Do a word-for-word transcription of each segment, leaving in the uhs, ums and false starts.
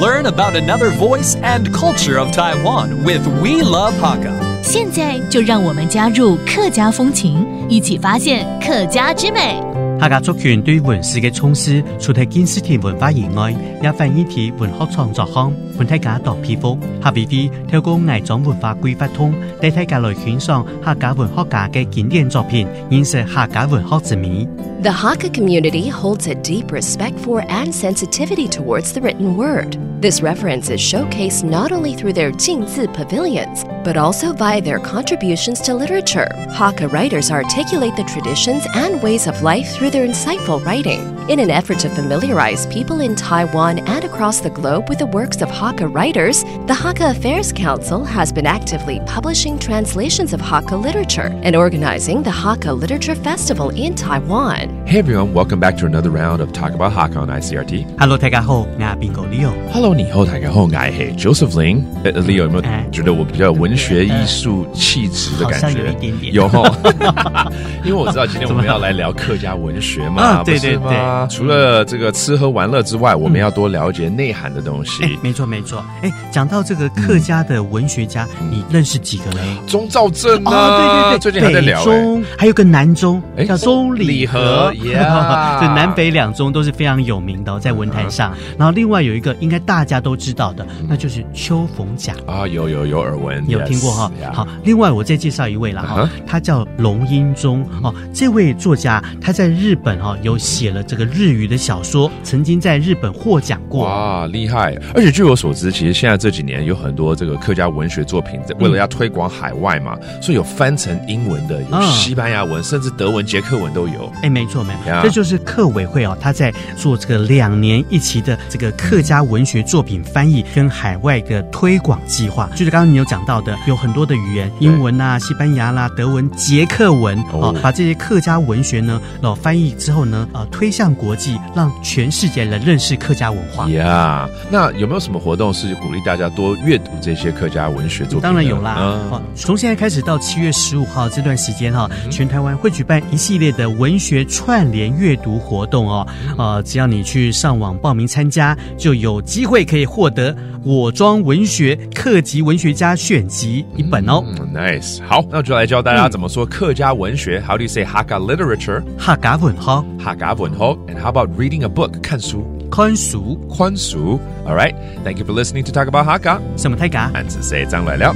Learn about another voice and culture of Taiwan with We Love Hakka. 现在就让我们加入客家风情，一起发现客家之美。 客家族群對文史嘅重視，除係建設體文化以外，也反映喺文學創作上。本大家當皮膚，下邊啲透過藝種文化規劃通，帶大家來欣賞客家文學家嘅經典作品，認識客家文學之美。The Hakka community holds a deep respect for and sensitivity towards the written word. This reference is showcased not only through their Jingzi Pavilions, but also via their contributions to literature. Hakka writers articulate the traditions and ways of life through their insightful writing. In an effort to familiarize people in Taiwan and across the globe with the works of Hakka writers, the Hakka Affairs Council has been actively publishing translations of Hakka literature and organizing the Hakka Literature Festival in Taiwan. Hey everyone, welcome back to another round of Talk About Hakka on I C R T. Hello, 大家好, 我是Bingo Leo. Hello. 你后台然后我是 Joseph Ling。 Leo 有没有觉得我比较文学艺术气质的感觉？ 大家都知道的，那就是秋逢甲啊，有有有耳闻，有听过哈。好，另外我这介绍一位啦，他叫龙英中哦，这位作家他在日本哦有写了这个日语的小说，曾经在日本获奖过。哇，厉害！而且据我所知，其实现在这几年有很多这个客家文学作品，为了要推广海外嘛，所以有翻成英文的，有西班牙文，甚至德文、捷克文都有。哎，没错没错，这就是客委会哦，他在做这个两年一期的这个客家文学作品翻译跟海外的推广计划。就是刚刚你有讲到的，有很多的语言， 英文啊、西班牙啦、德文、捷克文，把这些客家文学呢，翻译之后呢，推向国际，让全世界人认识客家文化。 Yeah， 那有没有什么活动是鼓励大家多阅读这些客家文学作品？当然有啦，从现在开始到七月十五号这段时间，全台湾会举办一系列的文学串联阅读活动哦。只要你去上网报名参加，就有机会可以获得我庄文学客籍文学家选集一本哦。 Nice， 好，那就来教大家怎么说客家 文学，how do you say Hakka literature? Hakka文學. Hakka文學. And how about reading a book? 看书. 看书. 看书. All right. Thank you for listening to Talk About Hakka. 什么泰嘎? And say 张来了.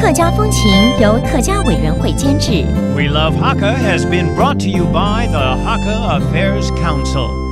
客家风情由客家委员会监制。We Love Hakka has been brought to you by the Hakka Affairs Council.